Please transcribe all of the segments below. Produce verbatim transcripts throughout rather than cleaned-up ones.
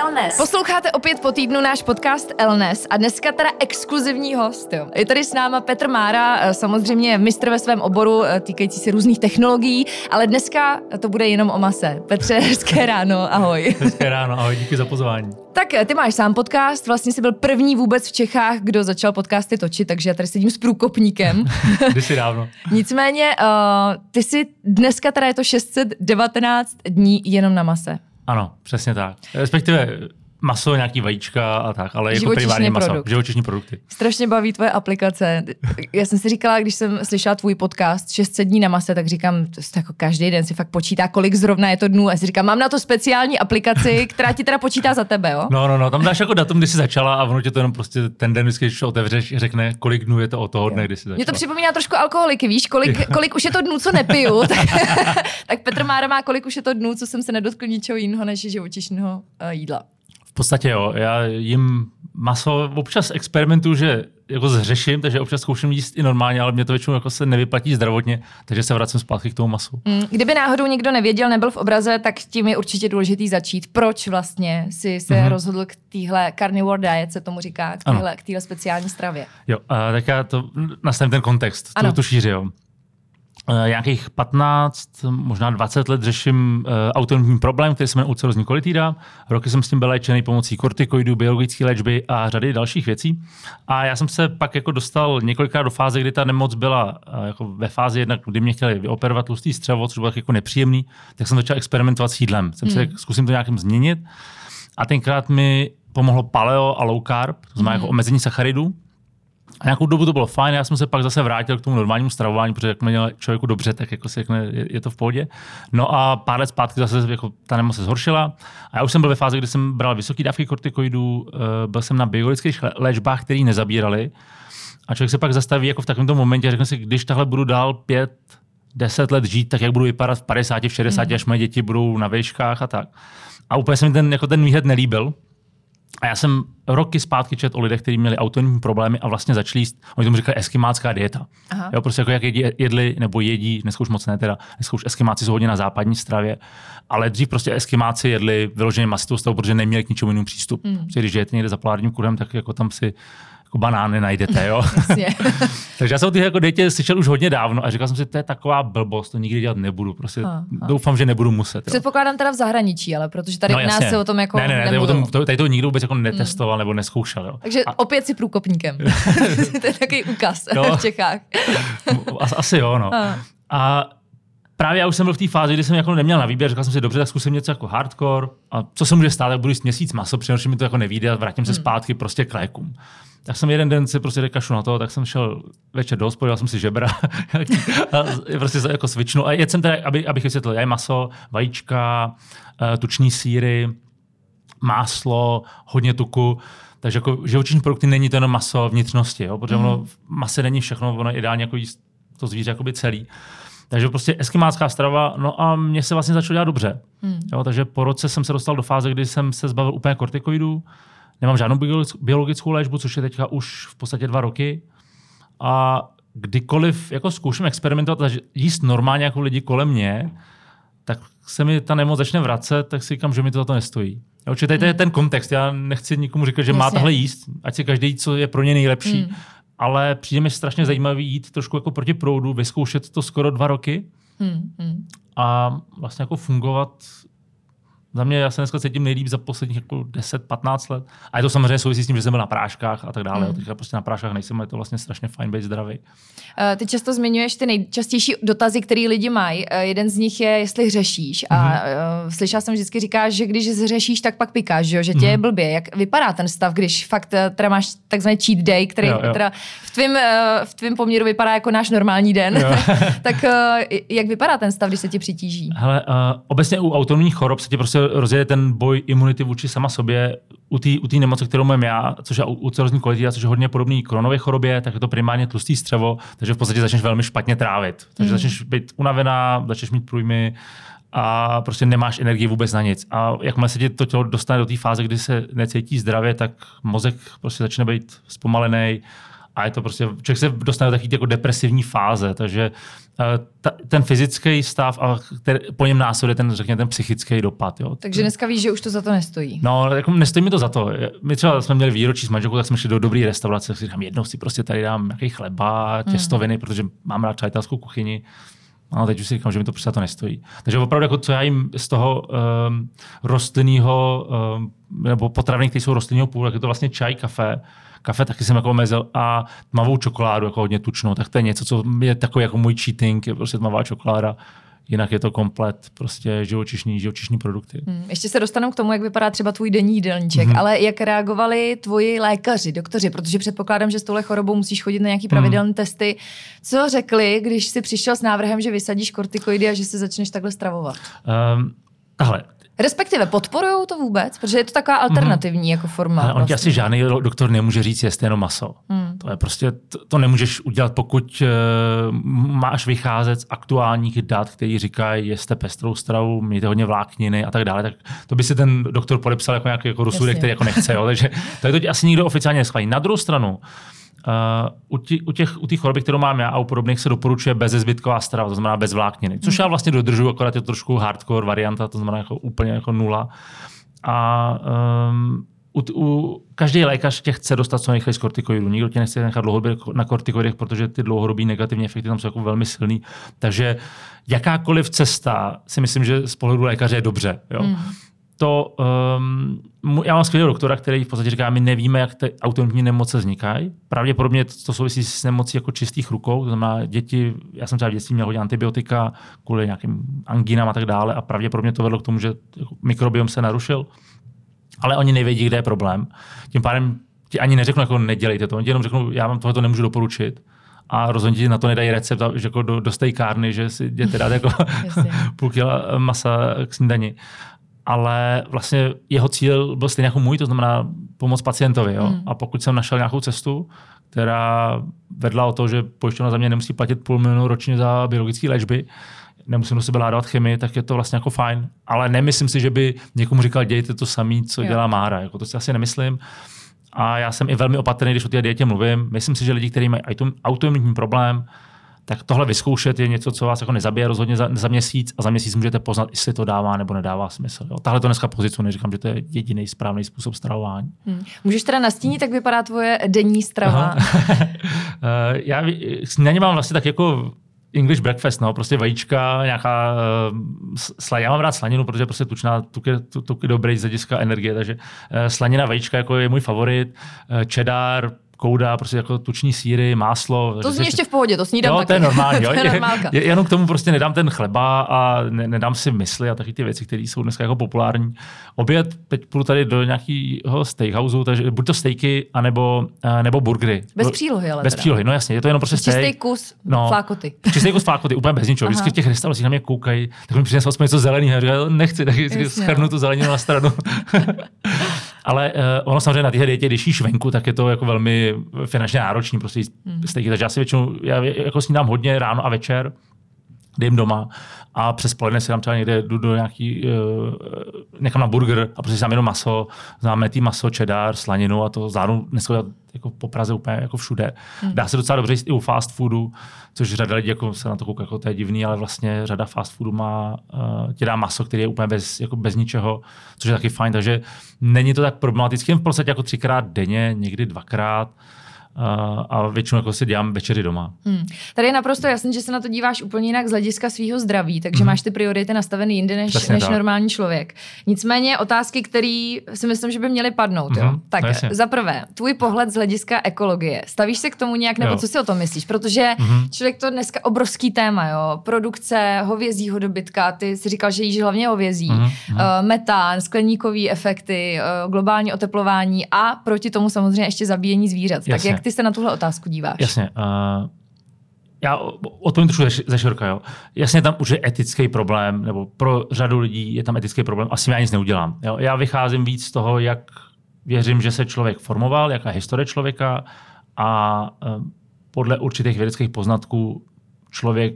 el en é es. Posloucháte opět po týdnu náš podcast el en é es a dneska teda exkluzivní host. Jo. Je tady s náma Petr Mára, samozřejmě mistr ve svém oboru týkající se různých technologií, ale dneska to bude jenom o mase. Petře, hezké ráno, ahoj. Hezké ráno, ahoj, díky za pozvání. Tak ty máš sám podcast, vlastně jsi byl první vůbec v Čechách, kdo začal podcasty točit, takže já tady sedím s průkopníkem. Kdysi dávno. Nicméně, uh, ty jsi dneska teda je to šest set devatenáct dní jenom na mase. Ano, přesně tak. Respektive maso, nějaký vajíčka a tak, ale jako primárně maso, produkt. Živočišní produkty. Strašně baví tvoje aplikace. Já jsem si říkala, když jsem slyšela tvůj podcast šest set dní na mase, tak říkám, to jako každý den si fakt počítá, kolik zrovna je to dnů. A si říkám, mám na to speciální aplikaci, která ti teda počítá za tebe, jo? No, no, no, tam dáš jako datum, kdy jsi začala a ono tě to jenom prostě ten den, když otevřeš, řekne, kolik dnů je to od toho dne, kdy jsi začala. Mě to připomíná trošku alkoholiky, víš, kolik, kolik už je to dnů, co nepiju. Tak, tak Petr Mára má, kolik už je to dnů, co jsem se nedotkl ničeho jiného než živočišného jídla. V podstatě jo, já jim maso občas experimentuju, že jako zhřeším, takže občas zkouším jíst i normálně, ale mě to většinou jako se nevyplatí zdravotně, takže se vracím zpátky k tomu masu. Mm, kdyby náhodou někdo nevěděl, nebyl v obraze, tak tím je určitě důležitý začít. Proč vlastně si se mm-hmm. rozhodl k téhle Carnivore Diet, se tomu říká, k téhle, k téhle speciální stravě? Jo, a tak já to nastavím ten kontext, ano. tu, tu šíři, jo. Nějakých patnáct, možná dvacet let řeším uh, autonomní problém, který se jmenuje ulcerózní kolitida. Roky jsem s tím byl léčený pomocí kortikoidů, biologické léčby a řady dalších věcí. A já jsem se pak jako dostal několikrát do fáze, kdy ta nemoc byla uh, jako ve fázi jednak, kdy mě chtěli vyoperovat tlustý střevo, což bylo jako nepříjemný, tak jsem začal experimentovat s jídlem. Jsem hmm. se zkusím to nějakým změnit. A tenkrát mi pomohlo paleo a low carb, to znamená hmm. jako omezení sacharidů. A nějakou dobu to bylo fajn, já jsem se pak zase vrátil k tomu normálnímu stravování, protože jak měl člověku dobře, tak jako se řekne, je to v pohodě. No a pár let zpátky zase jako ta nemoc se zhoršila. A já už jsem byl ve fázi, kdy jsem bral vysoké dávky kortikoidů, byl jsem na biologických léčbách, které nezabírali. A člověk se pak zastaví jako v takovémto momentě a řekne si, když takhle budu dál pět, deset let žít, tak jak budu vypadat v padesáti, v šedesáti, mm. až moje děti budou na výškách a tak. A úplně se mi ten, jako ten výhled nelíbil. A já jsem roky zpátky četl o lidech, kteří měli autonomní problémy a vlastně začali jíst, oni tomu říkali eskimácká dieta. Aha. Jo, prostě jako jak jedli nebo jedí, dneska už moc ne teda, dneska už eskimáci jsou hodně na západní stravě, ale dřív prostě eskimáci jedli vyloženě masitou stravu, protože neměli k ničemu jinému přístup. Hmm. Protože když jete někde za polárním kruhem, tak jako tam si jako banány najdete, jo. Takže já jsem o těch jako dietě slyšel už hodně dávno a říkal jsem si, to je taková blbost, to nikdy dělat nebudu, prostě a, a. doufám, že nebudu muset. Jo. Předpokládám teda v zahraničí, ale protože tady no, u nás se o tom jako ne, ne, ne, tady, o tom, tady to nikdo vůbec jako netestoval mm. nebo neskoušel, jo. Takže a... opět si průkopníkem. To je takový ukaz no. v Čechách. Asi jo, no. A. a právě já už jsem byl v té fázi, kdy jsem jako neměl na výběr, říkal jsem si, dobře, tak zkusím něco jako hardcore a co se může stát, tak budu jíst měsíc maso, přinejmenším mi to jako nevíde a vrátím se zpátky prostě k lékům. Tak jsem jeden den si prostě kašu na to, tak jsem šel večer do hospody, dal jsem si žebra a prostě jako svičnu. A jedl jsem teda, aby, abych vysvětlil, já je maso, vajíčka, tuční sýry, máslo, hodně tuku. Takže jako živočišní produkty není to jenom maso vnitřnosti, jo? Protože mm. ono v mase není všechno, ono je ideálně jako jíst to zvíře jakoby celý. Takže prostě eskimácká strava, no a mně se vlastně začalo dělat dobře. Mm. Jo? Takže po roce jsem se dostal do fáze, kdy jsem se zbavil úplně kortikoidů. Nemám žádnou biologickou léčbu, což je teďka už v podstatě dva roky. A kdykoliv jako zkouším experimentovat a jíst normálně jako lidi kolem mě, tak se mi ta nemoc začne vracet, tak si říkám, že mi to za to nestojí. Jo, či tady to je ten kontext. Já nechci nikomu říkat, že Jasně. má tahle jíst, ať si každý jí, co je pro ně nejlepší. Hmm. Ale přijde mi strašně zajímavý jít trošku jako proti proudu, vyzkoušet to skoro dva roky hmm. a vlastně jako fungovat. Za mě, já se dneska cítím nejlíp za posledních jako deset patnáct let. A je to samozřejmě souvisí s tím, že jsem byl na práškách a tak dále. Mm. Takže prostě na práškách nejsem, ale je to vlastně strašně fajn být zdravý. Ty často zmiňuješ ty nejčastější dotazy, které lidi mají. Jeden z nich je, jestli hřešíš. Mm. A slyšela jsem, vždycky říkáš, že když hřešíš, tak pak pikáš, že tě mm. je blbě. Jak vypadá ten stav, když fakt teda máš takzvaný cheat day, který jo, jo. Teda v tvém v tvém poměru vypadá jako náš normální den. Tak jak vypadá ten stav, když se ti přitíží? Hele, obecně u autonomních chorob se ti prostě se rozjede ten boj imunity vůči sama sobě. U té u té nemoci, kterou mám já, což je ulcerózní kolitida, což je hodně podobný Crohnově chorobě, tak je to primárně tlustý střevo, takže v podstatě začneš velmi špatně trávit. Takže mm. začneš být unavená, začneš mít průjmy a prostě nemáš energii vůbec na nic. A jakmile se ti to tělo dostane do té fáze, kdy se necítí zdravě, tak mozek prostě začne být zpomalený. A je to prostě, člověk se dostane do takové jako depresivní fáze, takže ta, ten fyzický stav a který, po něm následuje ten, řekněme, ten psychický dopad. Jo. Takže dneska víš, že už to za to nestojí. No, jako nestojí mi to za to. My třeba jsme měli výročí s manželkou, tak jsme šli do dobré restaurace, tak si říkám, jednou si prostě tady dám nějaký chleba, těstoviny, hmm. protože mám rád italskou kuchyni. A teď už si říkám, že mi to prostě za to nestojí. Takže opravdu, jako co já jim z toho um, rostlinného, um, nebo potraviny, které jsou rostlinného původu, tak je to vlastně čaj, kafe. Kafe taky jsem jako omezil a tmavou čokoládu jako hodně tučnou, tak to je něco, co je takový jako můj cheating, je prostě tmavá čokoláda. Jinak je to komplet prostě živočišní, živočišní produkty. Hmm, ještě se dostanu k tomu, jak vypadá třeba tvůj denní jídelníček, mm-hmm. ale jak reagovali tvoji lékaři, doktoři, protože předpokládám, že s touhle chorobou musíš chodit na nějaký pravidelné mm. testy. Co řekli, když jsi přišel s návrhem, že vysadíš kortikoidy a že se začneš takhle stravovat? Um, tahle. Respektive podporujou to vůbec, protože je to taková alternativní mm. jako forma. Ale on vlastně. Ti asi žádný doktor nemůže říct, jestli jenom maso. Mm. To je prostě to, to nemůžeš udělat, pokud uh, máš vycházet z aktuálních dat, který říkají, jeste pestrou stravu, mějte hodně vlákniny a tak dále. Tak to by si ten doktor podepsal jako nějaký jako rozsudek, který jako nechce, jo. Takže to, to asi nikdo oficiálně neschválí. Na druhou stranu Uh, u té u u choroby, kterou mám já a u podobných, se doporučuje bezezbytková strava, to znamená bez vlákniny, což já vlastně dodržuji, akorát je to trošku hardcore varianta, to znamená jako úplně jako nula. A um, u, u, každý lékař tě chce dostat co nejrychleji z kortikoidů. Nikdo tě nechce nechat dlouhodobě na kortikoidech, protože ty dlouhodobí negativní efekty tam jsou jako velmi silný. Takže jakákoliv cesta si myslím, že z pohledu lékaře je dobře. Jo? Mm. To, um, já mám skvělého doktora, který v podstatě říká, my nevíme, jak ty autoimunitní nemoce vznikají. Pravděpodobně to souvisí s nemocí jako čistých rukou, to znamená děti, já jsem třeba v dětství měl hodně antibiotika kvůli nějakým angínám a tak dále a pravděpodobně to vedlo k tomu, že mikrobiom se narušil, ale oni nevědí, kde je problém. Tím pádem ti ani neřeknu, jako nedělejte to, oni ti jenom řeknou, já vám tohle nemůžu doporučit. A rozhodně na to nedají recept že jako do, do stejkárny, že si jděte dát jako půl kila masa k snídani. Ale vlastně jeho cíl byl stejně jako můj, to znamená pomoc pacientovi. Jo? Mm. A pokud jsem našel nějakou cestu, která vedla o to, že pojišťovna za mě nemusí platit půl milionu ročně za biologické léčby, nemusím do sebe ládovat chemii, tak je to vlastně jako fajn. Ale nemyslím si, že by někomu říkal, dějte to samý, co jo. dělá Mára. Jako to si asi nemyslím. A já jsem i velmi opatrný, když o té dietě mluvím. Myslím si, že lidi, kteří mají autoimunitní problém, tak tohle vyzkoušet je něco, co vás jako nezabije rozhodně za, za měsíc a za měsíc můžete poznat, jestli to dává nebo nedává smysl. Jo. Tahle to dneska pozici, neříkám, že to je jediný správný způsob stravování. Hmm. Můžeš teda nastínit, jak vypadá tvoje denní strava? Já na ně mám vlastně tak jako English breakfast, no, prostě vajíčka, nějaká slanina. Já mám rád slaninu, protože prostě tučná, tuk je, tuk je dobrý z hlediska energie, takže slanina, vajíčka jako je můj favorit, cheddar, kouda, prostě jako tuční sýry, máslo. To zní ještě v pohodě, to snídám taky. To je normální. To je je, jenom k tomu prostě nedám ten chleba a ne, nedám si mysli a taky ty věci, které jsou dneska jako populární. Oběd, teď půjdu tady do nějakého steakhouse, takže buď to steaky, anebo, nebo burgery. Bez přílohy ale Bez teda. přílohy, no jasně, je to jenom prostě steak. Čistý kus no, flákoty. Čistý kus flákoty, úplně bez ničeho. Vždycky v těch restauracích na mě koukají, tak mi přinesl aspoň něco zeleného. Říkám, nechci, tak schrnu tu zeleninu na stranu. Ale uh, ono samozřejmě na téhle dietě, když jíš venku, tak je to jako velmi finančně náročný prostě mm. stejky. Takže já si většinou, já jako snídám hodně ráno a večer, jdu doma a přes poledne si tam třeba někde jdu do nějaký, uh, někam na burger a prostě si dám jenom maso, znám metý maso, cheddar, slaninu a to zároveň dneska jako po Praze úplně jako všude. Mm. Dá se docela dobře jíst i u fast foodu, což řada lidí jako se na to kouká, jako to je divný, ale vlastně řada fast foodu má, uh, tě dá maso, který je úplně bez, jako bez ničeho, což je taky fajn, takže není to tak problematické. V podstatě jako třikrát denně, někdy dvakrát. A většinou jako si dělám večery doma. Hmm. Tady je naprosto jasný, že se na to díváš úplně jinak z hlediska svého zdraví, takže hmm. máš ty priority nastaveny jinde než, než normální člověk. Nicméně otázky, které si myslím, že by měly padnout. Hmm. Jo? Tak za prvé, tvůj pohled z hlediska ekologie. Stavíš se k tomu nějak, nebo jo. co si o tom myslíš? Protože hmm. člověk to dneska obrovský téma. Jo? Produkce hovězího dobytka, ty jsi říkal, že jíš hlavně hovězí, hmm. uh, metán, skleníkové efekty, uh, globální oteplování a proti tomu samozřejmě ještě zabíjení zvířat. Jasně. Tak jak ty se na tuhle otázku díváš? Jasně. Uh, já odpovím trošku ze široka, jo. Jasně, tam už je etický problém, nebo pro řadu lidí je tam etický problém, asi já nic neudělám. Jo. Já vycházím víc z toho, jak věřím, že se člověk formoval, jaká je historie člověka a podle určitých vědeckých poznatků člověk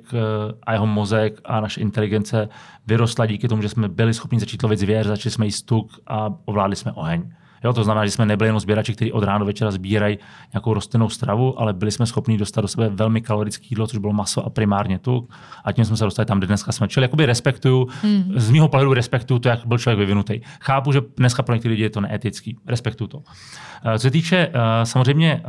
a jeho mozek a naše inteligence vyrostla díky tomu, že jsme byli schopni začít lovit zvěř, začali jsme jíst tuk a ovládli jsme oheň. Jo, to znamená, že jsme nebyli jenom sběrači, kteří od rána do večera sbírají nějakou rostlinnou stravu, ale byli jsme schopni dostat do sebe velmi kalorické jídlo, což bylo maso a primárně tuk. A tím jsme se dostali tam, kde dneska jsme. Čili jakoby respektuju, mm. z mýho pohledu respektuju to, jak byl člověk vyvinutý. Chápu, že dneska pro některé lidi je to neetický. Respektuju to. Co se týče samozřejmě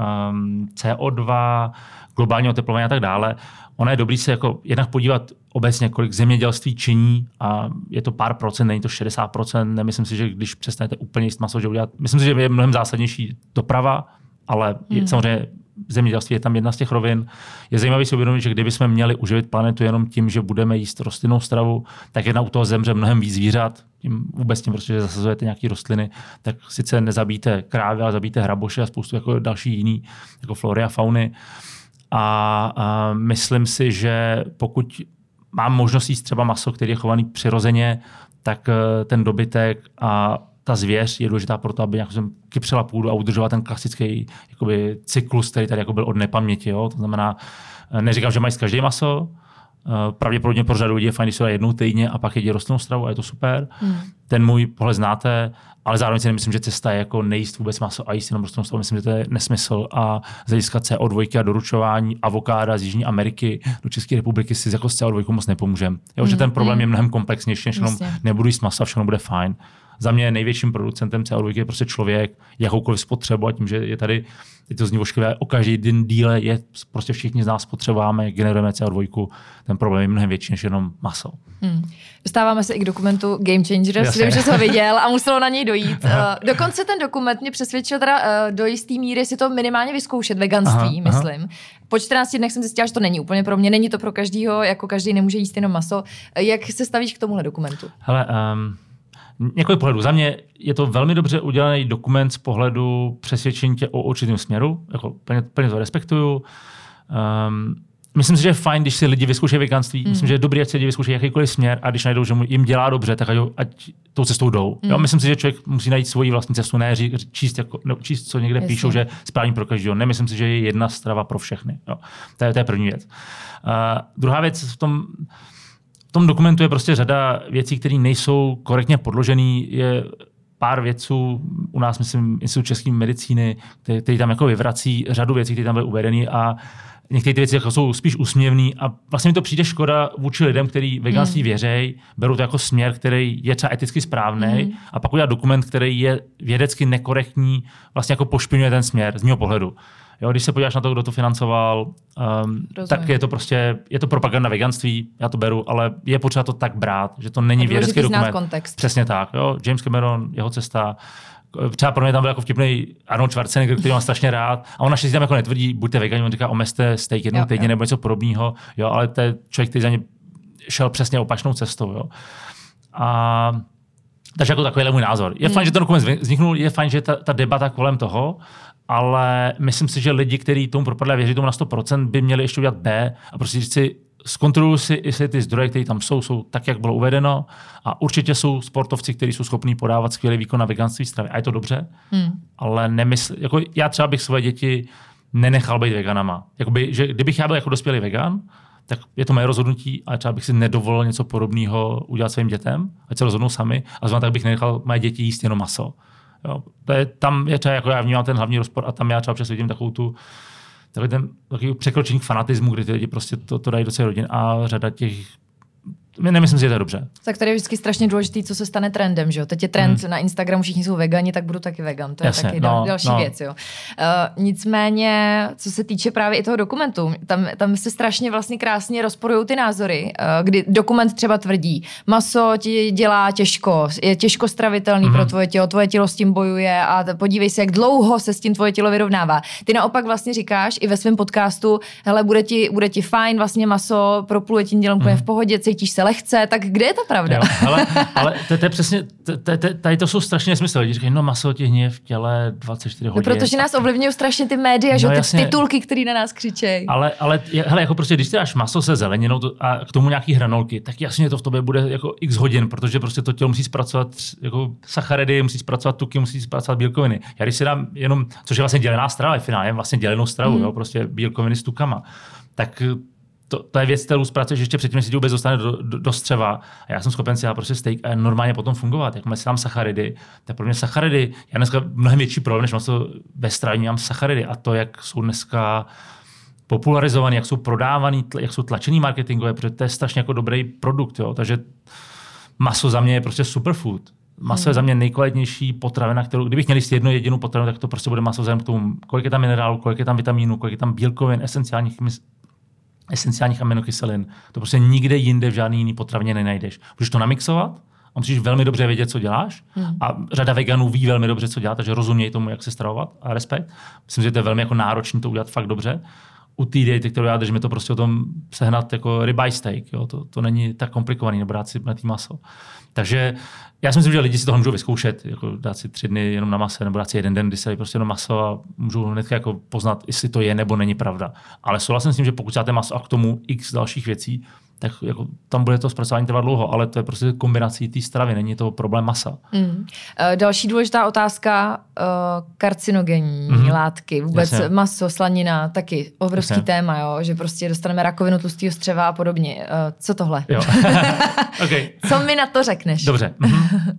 C O dva, globálního oteplování a tak dále, ono je dobré se jako jednak podívat obecně, kolik zemědělství činí a je to pár procent, není to šedesát procent, nemyslím si, že když přestanete úplně jíst maso, že udělat, myslím si, že je mnohem zásadnější doprava, ale je, hmm. samozřejmě zemědělství je tam jedna z těch rovin. Je zajímavé si uvědomit, že kdybychom měli uživit planetu jenom tím, že budeme jíst rostlinnou stravu, tak jedna u toho zemře mnohem víc zvířat, tím vůbec tím, protože zasazujete nějaké rostliny, tak sice nezabíte krávy, ale zabíte hraboše a spoustu jako další jiný, jako flory a fauny. A, a myslím si, že pokud mám možnost jíst třeba maso, který je chovaný přirozeně, tak ten dobytek a ta zvěř je důležitá pro to, aby nějak jsem kypřela půdu a udržovala ten klasický jakoby, cyklus, který tady jako byl od nepaměti. Jo? To znamená, neříkám, že mají z každé maso, pravděpodobně pro řadu lidí je fajn, když se dá jednou týdně a pak jedí rostlinnou stravu a je to super. Mm. Ten můj pohled znáte, ale zároveň si nemyslím, že cesta je jako nejíst vůbec maso a jíst jenom rostlinnou stravu. Myslím, že to je nesmysl a z hlediska C O dva a doručování avokáda z Jižní Ameriky do České republiky si jako z C O dva moc nepomůžeme. Jo, mm. že ten problém mm. je mnohem komplexnější, než jenom nebudu jíst maso a všechno bude fajn. Za mě největším producentem C O dva je prostě člověk, jakoukoliv spotřebu a tím, že je tady, je to zní ošklivé, o každý den díle je, prostě všichni z nás spotřebujeme, generujeme C O dva, ten problém je mnohem větší než jenom maso. Hmm. Dostáváme se i k dokumentu Game Changer, myslím, že jsi ho viděl a muselo na něj dojít. Dokonce ten dokument mě přesvědčil teda do jistý míry si to minimálně vyzkoušet, veganství, aha, myslím. Aha. Po čtrnácti dnech jsem zjistila, že to není úplně pro mě, není to pro každýho, jako každý nemůže jíst jenom maso. Jak se stavíš k tomuhle dokumentu? Hele, um... Několik pohledů. Za mě je to velmi dobře udělaný dokument z pohledu přesvědčení tě o určitém směru. Jako plně, plně to respektuju. Um, myslím si, že je fajn, když si lidi vyzkoušejí veganství. Mm. Myslím, že je dobrý, ať si lidi vyzkoušejí jakýkoliv směr a když najdou, že jim dělá dobře, tak ať, ať tou cestou jdou. Mm. Jo, myslím si, že člověk musí najít svoji vlastní cestu, ne číst, jako, no, číst co někde Jasně. píšou, že správně pro každého. Nemyslím si, že je jedna strava pro všechny. Jo. To, je, to je první věc. Uh, druhá věc v tom... V tom dokumentu je prostě řada věcí, které nejsou korektně podložené. Je pár věců, u nás myslím, Institut české medicíny, který tam jako vyvrací řadu věcí, které tam byly uvedeny a některé ty věci jako jsou spíš úsměvné a vlastně mi to přijde škoda vůči lidem, kteří veganství mm. věří, berou to jako směr, který je třeba eticky správný mm. a pak udělá dokument, který je vědecky nekorektní, vlastně jako pošpinuje ten směr z mého pohledu. Jo, když se podíváš na to, kdo to financoval, um, tak je to prostě je to propaganda veganství, já to beru, ale je potřeba to tak brát, že to není vědecký dokument. Kontext. Přesně tak. Jo? James Cameron, jeho cesta. Třeba pro mě tam byl jako vtipný Arnold Schwarzenegger, který mám strašně rád. A on naštěstí tam jako netvrdí, buďte vegani, on říká, omezte steak jednou týdně nebo něco podobného. Jo, ale to je člověk, který za ně šel přesně opačnou cestou. Jo? A, takže jako takový je můj názor. Je hmm. fajn, že ten dokument vzniknul, je fajn, že ta, ta debata kolem toho, ale myslím si, že lidi, kteří tomu propadli a věří tomu na sto procent, by měli ještě udělat B a prostě říct si, zkontroluji si, jestli ty zdroje, které tam jsou, jsou tak, jak bylo uvedeno a určitě jsou sportovci, kteří jsou schopní podávat skvělý výkon na veganství stravě a je to dobře, hmm. ale nemysl, jako já třeba bych svoje děti nenechal být veganama. Jakoby, že kdybych já byl jako dospělý vegan, tak je to moje rozhodnutí a třeba bych si nedovolil něco podobného udělat svým dětem, ať se rozhodnou sami a zrovna tak bych nenechal moje děti jíst jenom maso. Jo, to je, tam je třeba, jako já vnímám ten hlavní rozpor a tam já třeba přesvědčím takovou tu takový ten takový překročení k fanatismu, kdy ty lidi prostě to, to dají do celé rodin a řada těch nemyslím si, že to je dobře. Tak tady je vždycky strašně důležitý, co se stane trendem, že jo? Teď je trend mm. na Instagramu, všichni jsou vegani, tak budu taky vegan. To je Jasně, taky no, další no. věc, jo. Uh, nicméně, co se týče právě i toho dokumentu, tam, tam se strašně vlastně krásně rozporují ty názory, uh, kdy dokument třeba tvrdí, maso ti dělá těžko, je těžko stravitelný mm. pro tvoje tělo, tvoje tělo s tím bojuje a podívej se, jak dlouho se s tím tvoje tělo vyrovnává. Ty naopak vlastně říkáš i ve svém podcastu, hele, bude ti, bude ti fajn, vlastně maso propluje tím dělem mm. v pohodě, cítíš se lehce, tak kde je ta pravda? Jo, ale, ale to, to je přesně, to, to, tady to jsou strašně nesmysl. Lidi říkají, no maso ti hníje v těle dvacet čtyři hodin. No, protože nás ovlivňují strašně ty média, že no, ty jasně, titulky, které na nás křičejí. Ale, ale hele, jako prostě, když ty dáš maso se zeleninou a k tomu nějaký hranolky, tak jasně to v tobě bude jako x hodin, protože prostě to tělo musí zpracovat jako sacharidy, musí zpracovat tuky, musí zpracovat bílkoviny. Já když si dám jenom, což je vlastně dělená strava, finálně vlastně dělenou stravu, mm. jo, prostě bílkoviny s tukama, tak To, to je věc, kterou zpracuješ ještě předtím, než si ti vůbec dostane do, do, do střeva. A já jsem schopen si dát prostě steak a normálně potom fungovat. Jakmile si dám sacharidy, tak pro mě sacharidy, já dneska mnohem větší problém, než maso ve stravě, mám sacharidy. A to, jak jsou dneska popularizovaný, jak jsou prodávaný, jak jsou tlačený marketingové, protože to je strašně jako dobrý produkt. Jo? Takže maso za mě je prostě superfood. Maso hmm. je za mě nejkvalitnější potravina, kterou, kdybych měl jíst jednu jedinou potravinu, tak to prostě bude maso vzhledem k tomu, kolik je tam minerálů, kolik je tam vitamínů, kolik je tam bílkovin, esenciálních esenciálních aminokyselin. To prostě nikde jinde v žádný jiný potravině nenajdeš. Můžeš to namixovat a musíš velmi dobře vědět, co děláš. Mm. A řada veganů ví velmi dobře, co dělá, takže rozumějí tomu, jak se stravovat a respekt. Myslím, že to je velmi jako náročné to udělat fakt dobře. U té diety, kterou já držím, je to prostě o tom sehnat jako ribeye steak. Jo? To, to není tak komplikovaný, nebo dát si na tý maso. Takže já si myslím, že lidi si toho můžou vyzkoušet, jako dát si tři dny jenom na mase, nebo dát si jeden den, kdy se dají prostě jenom maso a můžou hned jako poznat, jestli to je nebo není pravda. Ale souhlasím s tím, že pokud dáte maso a k tomu x dalších věcí, tak jako tam bude to zpracování trvat dlouho, ale to je prostě kombinací té stravy, není to problém masa. Mm. Další důležitá otázka, karcinogenní mm-hmm. látky, vůbec Jasně. maso, slanina, taky obrovský Jasně. téma, jo? Že prostě dostaneme rakovinu tlustého střeva a podobně. Co tohle? Jo. okay. Co mi na to řekneš? Dobře. Mm-hmm.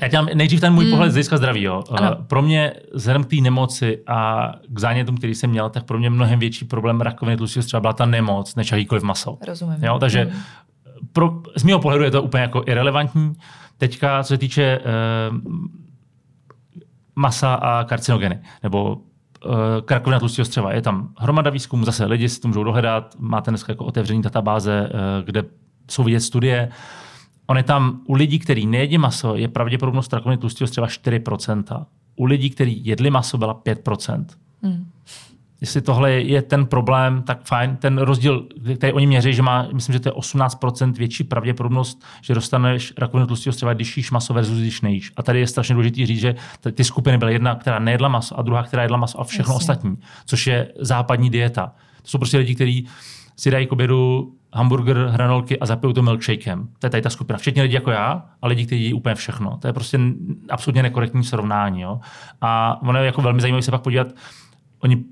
Já dělám nejdřív ten můj mm. pohled z hlediska zdraví. Jo? Pro mě vzhledem k té nemoci a k zánětům, který jsem měl, tak pro mě mnohem větší problém rakoviny tlustého střeva byla ta nemoc, než jakýkoliv maso. Rozumím. Jo? Takže mm. Pro, z mého pohledu je to úplně jako irelevantní. Teďka, co se týče eh, masa a karcinogeny, nebo eh, rakovina tlustého střeva, je tam hromada výzkumů, zase lidi si to můžou dohledat, máte dneska jako otevřený databáze, eh, kde jsou vidět studie. On je tam, u lidí, kteří nejedí maso, je pravděpodobnost rakoviny tlustého střeva čtyři procenta. U lidí, kteří jedli maso, byla pět procent. Mm. Jestli tohle je ten problém, tak fajn. Ten rozdíl, který oni měří, že má, myslím, že to je osmnáct procent větší pravděpodobnost, že dostaneš rakovinu tlustého střeva, když jíš maso versus když nejíš. A tady je strašně důležitý říct, že ty skupiny byla jedna, která nejedla maso a druhá, která jedla maso a všechno Jasně. ostatní, což je západní dieta. To jsou prostě lidi, kteří si dají k obědu hamburger, hranolky a zapijou to milkshakem. To je tady ta skupina. Včetně lidí jako já a lidi, kteří jedí úplně všechno. To je prostě absolutně nekorektní srovnání. Jo? A ono je jako velmi zajímavé se pak podívat, oni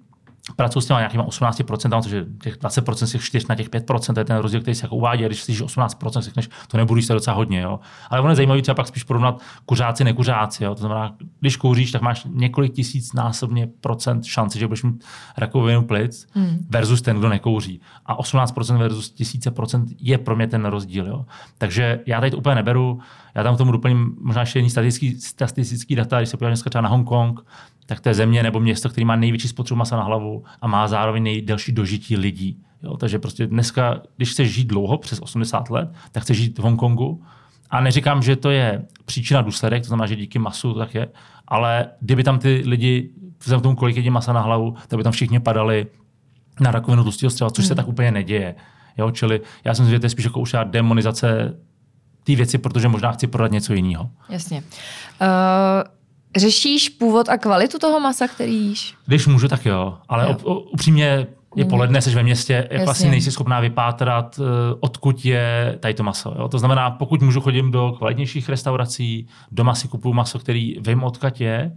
pracuji s těma nějakýma osmnáct procent, což je těch dvacet procent z těch čtyř na těch pět procent, to je ten rozdíl, který se jako uvádí, a když slyšíš osmnáct procent, řekneš, to nebudu jíst docela hodně. Jo. Ale ono je zajímavé třeba pak spíš porovnat kuřáci, nekuřáci. Jo. To znamená, když kouříš, tak máš několik tisíc násobně procent šance, že budeš mít rakovinu plic hmm. versus ten, kdo nekouří. A osmnáct procent versus tisíce procent je pro mě ten rozdíl. Jo. Takže já tady to úplně neberu. Já tam k tomu doplním možná ještě jiný statistický, statistický data, když se podíváš dneska třeba na Hongkong, tak to je země nebo město, který má největší spotřebu masa na hlavu a má zároveň nejdelší dožití lidí. Jo, takže prostě dneska, když chceš žít dlouho, přes osmdesát let, tak chceš žít v Hongkongu. A neříkám, že to je příčina důsledek, to znamená, že díky masu to tak je, ale kdyby tam ty lidi, vzhledem k tomu, kolik jedí masa na hlavu, tak by tam všichni padali na rakovinu tlustého střeva, což mm. se tak úplně neděje. Jo, čili já jsem si, že to je spíš jako už demonizace té věci, protože možná chci prodat něco jiného. Jasně. Uh... Řešíš původ a kvalitu toho masa, který jíš? Když můžu, tak jo. Ale jo. O, o, upřímně je poledne, seš ve městě, jako asi nejsi schopná vypátrat, odkud je tady to maso. Jo? To znamená, pokud můžu, chodím do kvalitnějších restaurací, doma si kupuju maso, který vím, odkud je,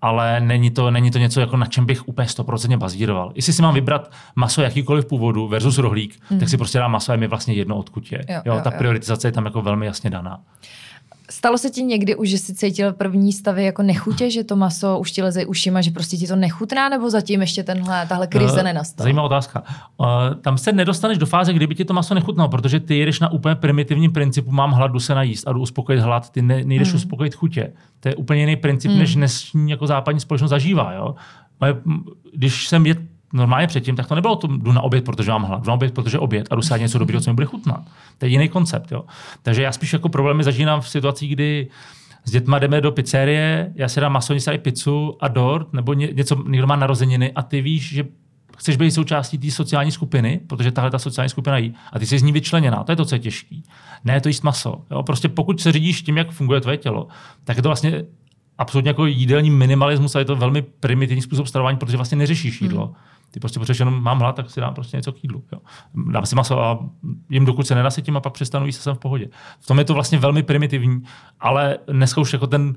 ale není to, není to něco, jako na čem bych úplně stoprocentně bazíroval. Jestli si mám vybrat maso jakýkoliv původu versus rohlík, hmm. tak si prostě dám maso a je mi vlastně jedno, odkud je. Jo, jo, jo, ta jo. prioritizace je tam jako velmi jasně daná. Stalo se ti někdy už, že jsi cítil první stavy jako nechutě, že to maso už ti leze ušima, že prostě ti to nechutná, nebo zatím ještě tenhle, tahle krize uh, nenastala? Zajímavá otázka. Uh, tam se nedostaneš do fáze, kdyby ti to maso nechutnalo, protože ty jedeš na úplně primitivním principu, mám hlad, jdu se najíst a jdu uspokojit hlad, ty ne, nejdeš hmm. uspokojit chutě. To je úplně jiný princip, hmm. než dnešní jako západní společnost zažívá. Jo? Když jsem jedl normálně předtím, tak to nebylo to, jdu na oběd, protože mám hlad, jdu na oběd, protože oběd a jdu se něco dobít, co mi bude chutnat. To je jiný koncept. Jo. Takže já spíš jako problémy zažívám v situacích, kdy s dětma jdeme do pizzerie, já si dám maso, oni si dají pizzu a dort, nebo něco, někdo má narozeniny a ty víš, že chceš být součástí té sociální skupiny, protože tahle ta sociální skupina jí a ty jsi z ní vyčleněná. To je to, co je těžký. ne to jíst maso. Jo? Prostě pokud se řídíš tím, jak funguje tvoje tělo, tak je to vlastně absolutně jako jídelní minimalismus a je to velmi primitivní způsob stravování, protože vlastně neřešíš jídlo. Hmm. Ty prostě potřebuješ jenom, mám hlad, tak si dám prostě něco k jídlu. Jo. Dám si maso a jim dokud se nenasytím a pak přestanu jíst, jsem v pohodě. V tom je to vlastně velmi primitivní, ale dneska už jako ten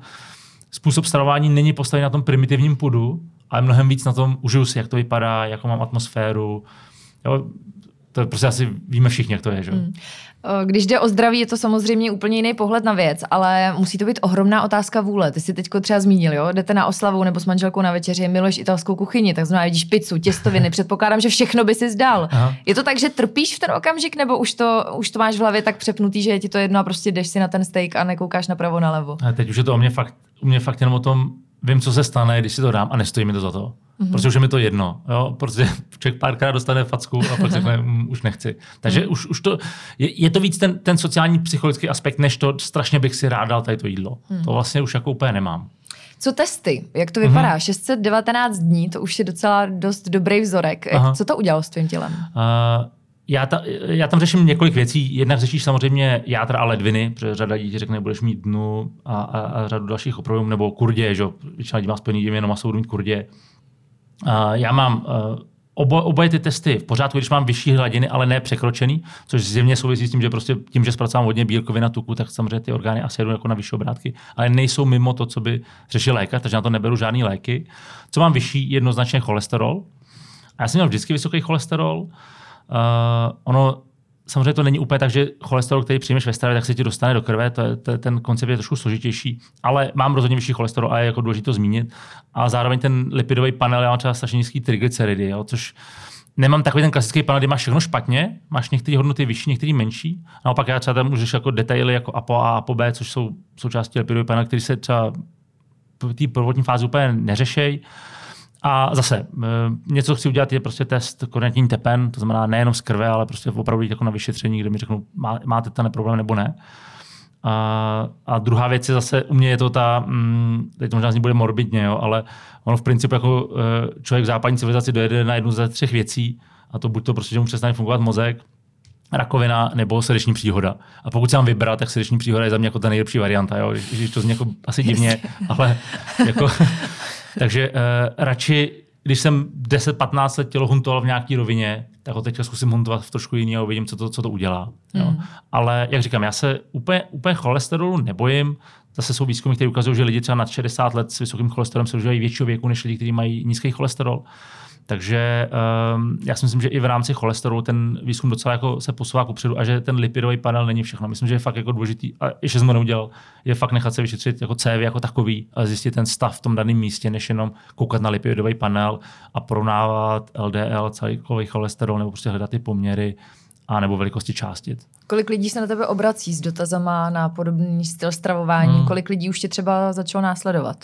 způsob stravování není postavený na tom primitivním pudu, ale mnohem víc na tom užiju si, jak to vypadá, jakou mám atmosféru. Jo. To prostě asi víme všichni, jak to je, že? Hmm. Když jde o zdraví, je to samozřejmě úplně jiný pohled na věc, ale musí to být ohromná otázka vůle. Ty jsi teďko třeba zmínil, jo? Jdete na oslavu nebo s manželkou na večeři, miluješ italskou kuchyni, tak znamená vidíš pizzu, těstoviny, předpokládám, že všechno by si zdal. Aha. Je to tak, že trpíš v ten okamžik, nebo už to, už to máš v hlavě tak přepnutý, že je ti to jedno a prostě jdeš si na ten steak a nekoukáš napravo nalevo? A teď už je to o mě fakt, u mě fakt jenom o tom, vím, co se stane, když si to dám a nestojí mi to za to. Mm-hmm. Protože už je mi to jedno. Jo? Protože člověk párkrát dostane facku a pak řekne, um, už nechci. Takže mm-hmm. už, už to, je, je to víc ten, ten sociální psychologický aspekt, než to strašně bych si rád dal tady to jídlo. Mm-hmm. To vlastně už jako úplně nemám. Co testy? Jak to vypadá? Mm-hmm. šest set devatenáct dní, to už je docela dost dobrý vzorek. Aha. Co to udělalo s tvým tělem? Uh, Já, ta, já tam řeším několik věcí. Jednak řešíš samozřejmě játra a ledviny, protože řada lidí řekne, budeš mít dnu a, a, a řadu dalších opravdu, nebo kurdě, že jo, většina lidí má spojený dím, jenom masou budu mít kurdě. A já mám obo, oboje ty testy v pořádku, když mám vyšší hladiny, ale ne překročený, což zjevně souvisí s tím, že prostě tím, že zpracovám hodně bílkovin a tuku, tak samozřejmě ty orgány asi jedou jako na vyšší obrátky, ale nejsou mimo to, co by řešil lékař, takže na to neberu žádný léky. Co mám vyšší, jednoznačně cholesterol. A já jsem měl vždycky vysoký cholesterol. Uh, ono samozřejmě to není úplně tak, že cholesterol, který přijmeš ve stravě, tak se ti dostane do krve, to je, to, ten koncept je trošku složitější, ale mám rozhodně vyšší cholesterol a je jako důležité to zmínit. A zároveň ten lipidový panel, já mám třeba strašně nízký triglyceridy, jo, což nemám takový ten klasický panel, kdy máš všechno špatně, máš některé hodnoty vyšší, některé menší. Naopak já třeba tam už řeším jako detaily jako A P O A a A P O B, což jsou součástí lipidového panelu, který se třeba v té prvotní fázi úplně neřešej. A zase, něco, co chci udělat, je prostě test koronitní tepen, to znamená nejenom z krve, ale prostě opravdu jít jako na vyšetření, kde mi řeknou, má, máte ten problém nebo ne. A, a druhá věc je zase, u mě je to ta, teď to možná zní bude morbidně, jo, ale ono v principu jako člověk v západní civilizaci dojede na jednu ze třech věcí, a to buď to prostě, že mu přestane fungovat mozek, rakovina nebo srdeční příhoda. A pokud se mám vybrat, tak srdeční příhoda je za mě jako ta nejlepší varianta, jo, když to zní jako asi divně, ale jako... Takže uh, radši, když jsem deset patnáct let tělo huntoval v nějaký rovině, tak ho teďka zkusím huntovat v trošku jiný a uvidím, co to, co to udělá. Mm. Jo. Ale jak říkám, já se úplně, úplně cholesterolu nebojím. Zase jsou výzkumy, které ukazují, že lidi třeba nad šedesát let s vysokým cholesterolem se dožívají většího věku než lidi, kteří mají nízký cholesterol. Takže um, já si myslím, že i v rámci cholesterolu ten výzkum docela jako se posouvá kupředu a že ten lipidový panel není všechno. Myslím, že je fakt jako důležitý, a ještě jsem to neudělal, je fakt nechat se vyšetřit jako cévy jako takový a zjistit ten stav v tom daném místě, než jenom koukat na lipidový panel a porovnávat L D L, celkový cholesterol nebo prostě hledat ty poměry a nebo velikosti částic. Kolik lidí se na tebe obrací s dotazama na podobný styl stravování? Hmm. Kolik lidí už tě třeba začalo následovat?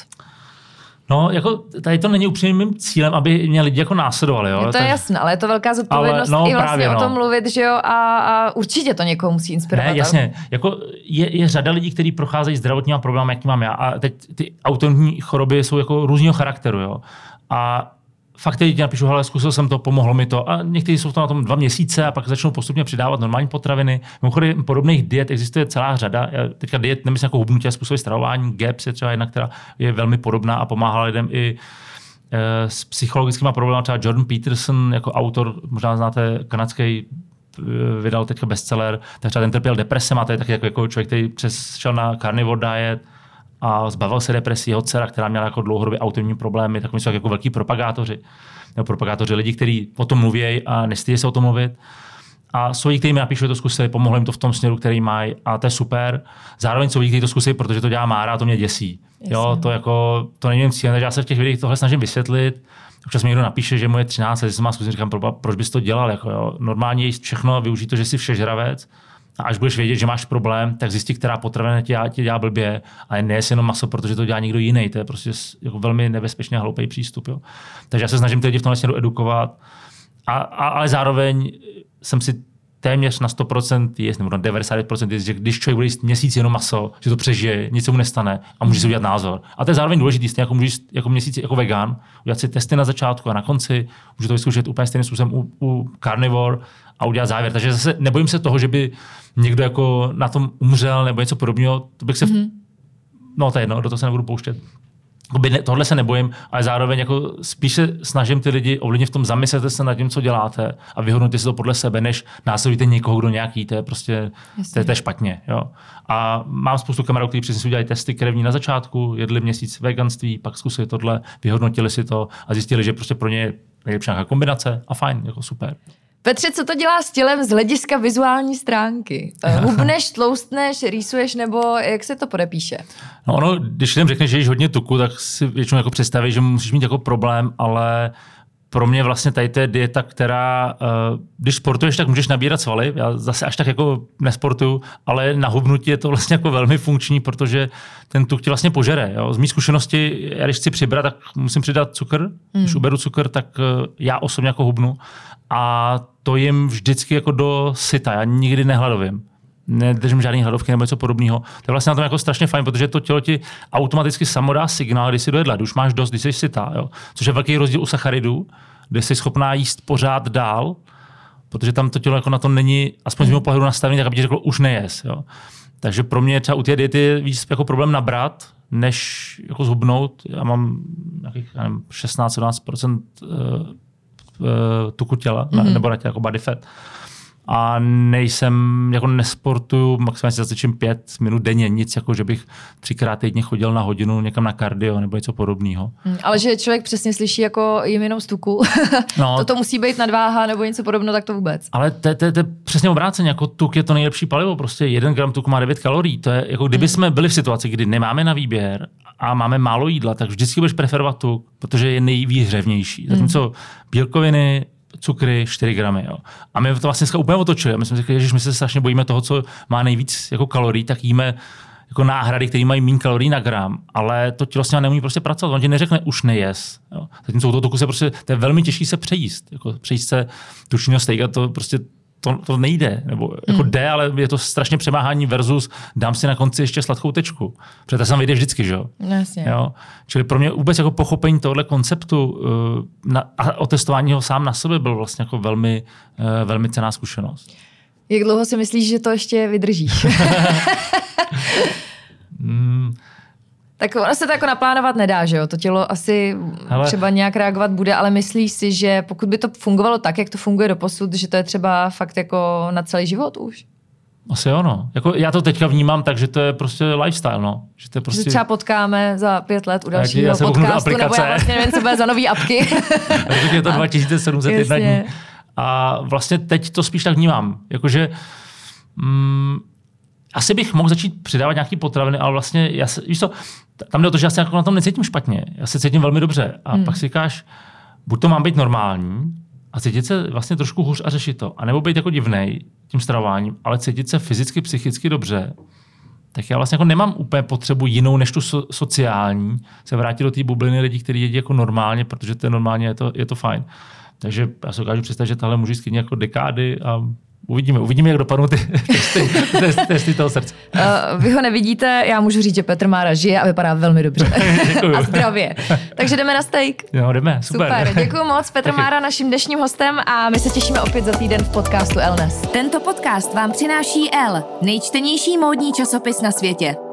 No, jako tady to není upřímným cílem, aby mě lidi jako následovali. Jo? Je to tak... jasné, ale je to velká zodpovědnost ale, no, i vlastně právě, no. O tom mluvit, že jo, a, a určitě to někoho musí inspirovat. Ne, jasně, jako je, je řada lidí, kteří procházejí zdravotníma problémy, jaký mám já, a teď ty autonomní choroby jsou jako různýho charakteru, jo. A fakt teď napíšu, hele, zkusil jsem to, pomohlo mi to. A někteří jsou to na tom dva měsíce a pak začnou postupně přidávat normální potraviny. Mimochodem podobných diet existuje celá řada. Já teďka diet nemyslím jako hubnutí a způsoby stravování. Gaps je třeba jedna, která je velmi podobná a pomáhala lidem i e, s psychologickými problémy. Třeba Jordan Peterson jako autor, možná znáte, kanadský, vydal teďka bestseller, tak třeba ten trpěl deprese, má tady taky jako, jako člověk, který přešel na Carnivore Diet a zbavil se depresí. Jeho dcera, která měla jako dlouhodobě autonomní problémy, tak my jsou jako velký propagátoři. Nebo propagátoři lidí, kteří o tom mluví a nestydí se o tom mluvit. A jsou lidi, kteří mi napíšou, že to zkusili, pomohlo jim to v tom směru, který mají, a to je super. Zároveň jsou lidi, kteří to zkusili, protože to dělá Mára a to mě děsí. Jo, to jako, to není cílem, takže já se v těch videích tohle snažím vysvětlit. Občas mi někdo napíše, že mu je třináct, že se má zkusit, říkám, proč bys to dělal, jako jo? Normálně jíst všechno, využít to, že jsi všežravec. A až budeš vědět, že máš problém, tak zjistí, která potravina tě, tě dělá blbě, ale ne jenom maso, protože to dělá někdo jiný. To je prostě jako velmi nebezpečný a hloupý přístup. Jo. Takže já se snažím ty lidi v tomhle směru edukovat, a, a, ale zároveň jsem si téměř na sto procent jest, nebo na devadesát devět procent jest, že když člověk bude jíst měsíc jenom maso, že to přežije, nic se mu nestane a může si udělat názor. A to je zároveň důležitý, stejně jako může jíst jako měsíc jako vegan, udělat si testy na začátku a na konci, může to vyzkoušet úplně stejným způsobem u, u carnivore a udělat závěr. Takže zase nebojím se toho, že by někdo jako na tom umřel nebo něco podobného. To bych se... Mm-hmm. No to je jedno, do toho se nebudu pouštět. Tohle se nebojím, ale zároveň jako spíš se snažím ty lidi ovlivnit v tom, zamyslete se nad tím, co děláte a vyhodnotíte si to podle sebe, než následujte někoho, kdo nějaký, to je prostě to je, to je špatně. Jo. A mám spoustu kamarádů, kteří přesně si udělají testy krevní na začátku, jedli měsíc veganství, pak zkusili tohle, vyhodnotili si to a zjistili, že prostě pro ně je nejlepší nějaká kombinace a fajn, jako super. Petře, co to dělá s tělem z hlediska vizuální stránky? Hubneš, tloustneš, rýsuješ, nebo jak se to podepíše? No ono, když jim řekneš, že jíš hodně tuku, tak si většinou jako představíš, že musíš mít jako problém, ale pro mě vlastně tady je dieta, která, když sportuješ, tak můžeš nabírat svaly. Já zase až tak jako nesportuju, ale na hubnutí je to vlastně jako velmi funkční, protože ten tuk ti vlastně požere. Jo. Z mý zkušenosti, já když chci přibrat, tak musím přidat cukr. Hmm. Když uberu cukr, tak já osobně jako hubnu. A to jim vždycky jako do syta. Já nikdy nehladovím. Nedržím žádný hladovky nebo něco podobného. To je vlastně na tom jako strašně fajn, protože to tělo ti automaticky samo dá signál, když si dojedla, už máš dost, když jsi sytá. Jo? Což je velký rozdíl u sacharidů, kde jsi schopná jíst pořád dál, protože tam to tělo jako na to není, aspoň z mého pohledu nastavený, tak aby ti řeklo, už nejes. Jo? Takže pro mě třeba u té diety víc jako problém nabrat, než jako zhubnout. Já mám nějakých šestnáct sedmnáct procent tuku těla, mm-hmm. nebo na tě jako body fat. A nejsem, jako nesportuju, maximálně si zacvičím pět minut denně, nic jako, že bych třikrát týdně chodil na hodinu někam na kardio nebo něco podobného. Mm, ale že člověk přesně slyší, jako jim jenom z tuku, no, toto musí být nadváha nebo něco podobného, tak to vůbec. Ale to je přesně obráceně, jako tuk je to nejlepší palivo, prostě jeden gram tuku má devět kalorií, to je jako kdyby mm. jsme byli v situaci, kdy nemáme na výběr a máme málo jídla, tak vždycky budeš preferovat tuk, protože je nejvýhřevnější. Zatímco mm. bílkoviny, cukry čtyři gramy. Jo. A my to vlastně dneska úplně otočili. My jsme řekli, že my se strašně bojíme toho, co má nejvíc jako kalorií, tak jíme jako náhrady, které mají méně kalorií na gram, ale to tělo s ním neumí prostě pracovat. On ti neřekne, už nejes. Jo. Zatímco u toho tuku se prostě, to je velmi těžké se přejíst. Jako přejíst se tučního stejka, to prostě to, to nejde. Nebo jako mm. jde, ale je to strašně přemáhání versus dám si na konci ještě sladkou tečku. Protože ta se nám vyjde vždycky, že jo? Jasně. Jo? Čili pro mě vůbec jako pochopení tohohle konceptu uh, na, a otestování ho sám na sobě byl vlastně jako velmi, uh, velmi cenná zkušenost. Jak dlouho si myslíš, že to ještě vydržíš? mm. Tak ono se to jako naplánovat nedá, že jo? To tělo asi Hele. třeba nějak reagovat bude, ale myslíš si, že pokud by to fungovalo tak, jak to funguje doposud, že to je třeba fakt jako na celý život už? Asi ono. Jako já to teďka vnímám tak, že to je prostě lifestyle, no. Že to je prostě... Že třeba potkáme za pět let u dalšího podcastu, nebo já vlastně nevím, co bude za nový apky. Takže je to dva tisíce sedm set jedna dní. A vlastně teď to spíš tak vnímám. Jakože... Mm, asi bych mohl začít přidávat nějaké potraviny, ale vlastně, já se, víš co, tam jde o to, že já se jako na tom necítím špatně. Já se cítím velmi dobře. A hmm. pak si říkáš, buď to mám být normální a cítit se vlastně trošku hůř a řešit to. A nebo být jako divnej tím stravováním, ale cítit se fyzicky, psychicky dobře. Tak já vlastně jako nemám úplně potřebu jinou než tu so, sociální. Se vrátit do té bubliny lidí, kteří jedí jako normálně, protože to je normálně, je to, je to fajn. Takže já se dokážu představit, že tahle můžu jít jako dekády a Uvidíme, uvidíme, jak dopadnou ty testy, testy, testy toho srdce. Uh, vy ho nevidíte, já můžu říct, že Petr Mára žije a vypadá velmi dobře. A zdravě. Takže jdeme na steak. Jo, jdeme, super. Super, děkuju moc. Petr Mára naším dnešním hostem a my se těšíme opět za týden v podcastu el nes. Tento podcast vám přináší L, nejčtenější módní časopis na světě.